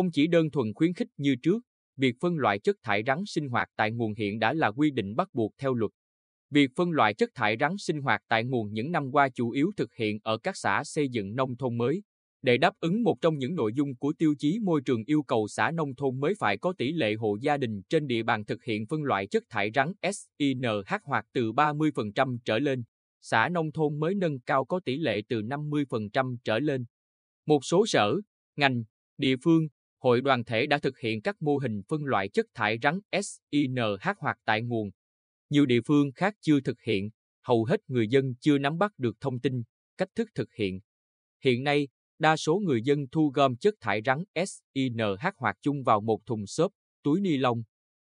Không chỉ đơn thuần khuyến khích như trước, việc phân loại chất thải rắn sinh hoạt tại nguồn hiện đã là quy định bắt buộc theo luật. Việc phân loại chất thải rắn sinh hoạt tại nguồn những năm qua chủ yếu thực hiện ở các xã xây dựng nông thôn mới. Để đáp ứng một trong những nội dung của tiêu chí môi trường yêu cầu xã nông thôn mới phải có tỷ lệ hộ gia đình trên địa bàn thực hiện phân loại chất thải rắn SINH hoặc từ 30% trở lên. Xã nông thôn mới nâng cao có tỷ lệ từ 50% trở lên. Một số sở, ngành, địa phương, hội đoàn thể đã thực hiện các mô hình phân loại chất thải rắn SINH hoặc tại nguồn. Nhiều địa phương khác chưa thực hiện, hầu hết người dân chưa nắm bắt được thông tin, cách thức thực hiện. Hiện nay, đa số người dân thu gom chất thải rắn SINH hoặc chung vào một thùng xốp, túi ni lông.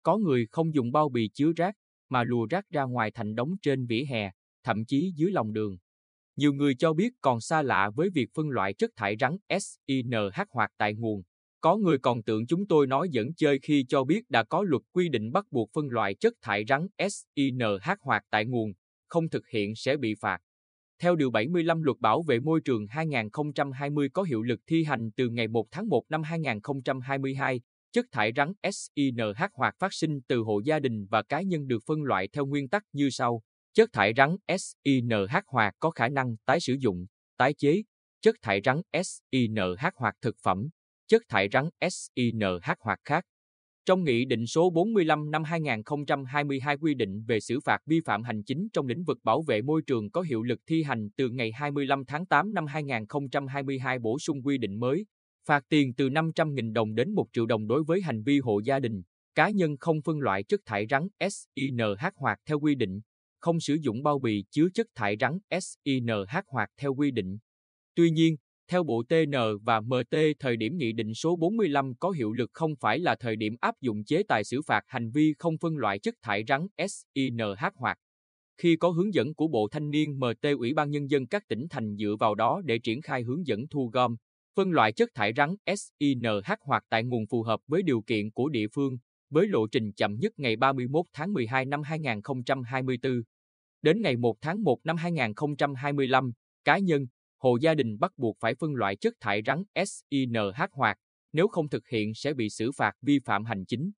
Có người không dùng bao bì chứa rác, mà lùa rác ra ngoài thành đống trên vỉa hè, thậm chí dưới lòng đường. Nhiều người cho biết còn xa lạ với việc phân loại chất thải rắn SINH hoặc tại nguồn. Có người còn tưởng chúng tôi nói dẫn chơi khi cho biết đã có luật quy định bắt buộc phân loại chất thải rắn SINH hoặc tại nguồn, không thực hiện sẽ bị phạt. Theo Điều 75 Luật Bảo vệ Môi trường 2020 có hiệu lực thi hành từ ngày 1 tháng 1 năm 2022, chất thải rắn SINH hoặc phát sinh từ hộ gia đình và cá nhân được phân loại theo nguyên tắc như sau. Chất thải rắn SINH hoặc có khả năng tái sử dụng, tái chế, chất thải rắn SINH hoặc thực phẩm, chất thải rắn SINH hoặc khác. Trong Nghị định số 45 năm 2022 quy định về xử phạt vi phạm hành chính trong lĩnh vực bảo vệ môi trường có hiệu lực thi hành từ ngày 25 tháng 8 năm 2022 bổ sung quy định mới, phạt tiền từ 500.000 đồng đến 1 triệu đồng đối với hành vi hộ gia đình, cá nhân không phân loại chất thải rắn SINH hoặc theo quy định, không sử dụng bao bì chứa chất thải rắn SINH hoặc theo quy định. Tuy nhiên, theo Bộ TN và MT, thời điểm Nghị định số 45 có hiệu lực không phải là thời điểm áp dụng chế tài xử phạt hành vi không phân loại chất thải rắn SINH hoặc. Khi có hướng dẫn của Bộ Thanh niên MT, Ủy ban Nhân dân các tỉnh thành dựa vào đó để triển khai hướng dẫn thu gom, phân loại chất thải rắn SINH hoặc tại nguồn phù hợp với điều kiện của địa phương, với lộ trình chậm nhất ngày 31 tháng 12 năm 2024. Đến ngày 1 tháng 1 năm 2025, cá nhân, hộ gia đình bắt buộc phải phân loại chất thải rắn SINH hoặc, nếu không thực hiện sẽ bị xử phạt vi phạm hành chính.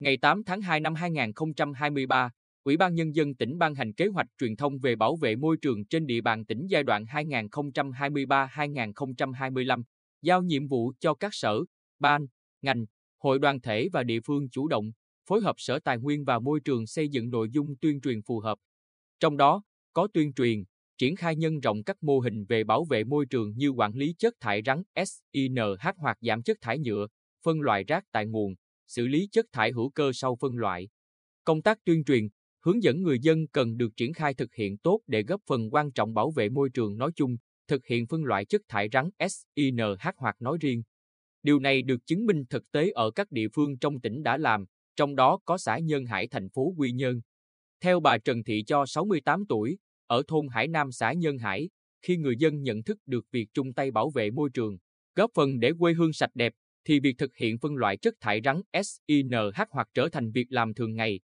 Ngày 8 tháng 2 năm 2023, Ủy ban Nhân dân tỉnh ban hành kế hoạch truyền thông về bảo vệ môi trường trên địa bàn tỉnh giai đoạn 2023-2025, giao nhiệm vụ cho các sở, ban, ngành, hội đoàn thể và địa phương chủ động, phối hợp Sở Tài nguyên và Môi trường xây dựng nội dung tuyên truyền phù hợp. Trong đó, có tuyên truyền, triển khai nhân rộng các mô hình về bảo vệ môi trường như quản lý chất thải rắn SINH hoặc giảm chất thải nhựa, phân loại rác tại nguồn, xử lý chất thải hữu cơ sau phân loại. Công tác tuyên truyền, hướng dẫn người dân cần được triển khai thực hiện tốt để góp phần quan trọng bảo vệ môi trường nói chung, thực hiện phân loại chất thải rắn SINH hoặc nói riêng. Điều này được chứng minh thực tế ở các địa phương trong tỉnh đã làm, trong đó có xã Nhân Hải, thành phố Quy Nhơn. Theo bà Trần Thị Cho, 68 tuổi, ở thôn Hải Nam, xã Nhân Hải, khi người dân nhận thức được việc chung tay bảo vệ môi trường, góp phần để quê hương sạch đẹp, thì việc thực hiện phân loại chất thải rắn SINH hoặc trở thành việc làm thường ngày.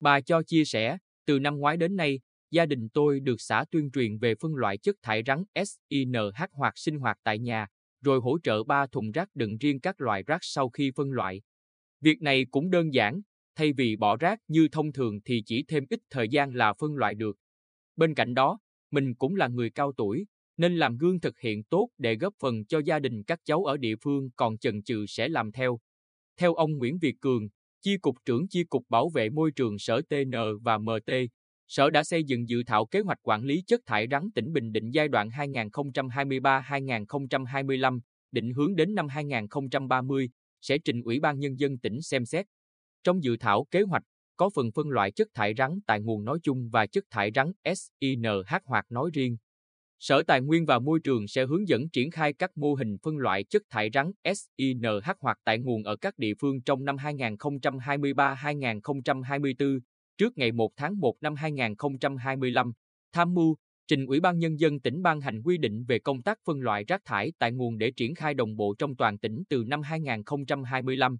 Bà Cho chia sẻ, từ năm ngoái đến nay, gia đình tôi được xã tuyên truyền về phân loại chất thải rắn SINH hoặc sinh hoạt tại nhà, rồi hỗ trợ 3 thùng rác đựng riêng các loại rác sau khi phân loại. Việc này cũng đơn giản, thay vì bỏ rác như thông thường thì chỉ thêm ít thời gian là phân loại được. Bên cạnh đó, mình cũng là người cao tuổi, nên làm gương thực hiện tốt để góp phần cho gia đình các cháu ở địa phương còn chần chừ sẽ làm theo. Theo ông Nguyễn Việt Cường, Chi cục trưởng Chi cục Bảo vệ Môi trường Sở TN và MT, Sở đã xây dựng dự thảo kế hoạch quản lý chất thải rắn tỉnh Bình Định giai đoạn 2023-2025, định hướng đến năm 2030, sẽ trình Ủy ban Nhân dân tỉnh xem xét. Trong dự thảo kế hoạch, có phần phân loại chất thải rắn tại nguồn nói chung và chất thải rắn SINH hoặc nói riêng. Sở Tài nguyên và Môi trường sẽ hướng dẫn triển khai các mô hình phân loại chất thải rắn SINH hoặc tại nguồn ở các địa phương trong năm 2023-2024. Trước ngày 1 tháng 1 năm 2025, tham mưu, trình Ủy ban Nhân dân tỉnh ban hành quy định về công tác phân loại rác thải tại nguồn để triển khai đồng bộ trong toàn tỉnh từ năm 2025,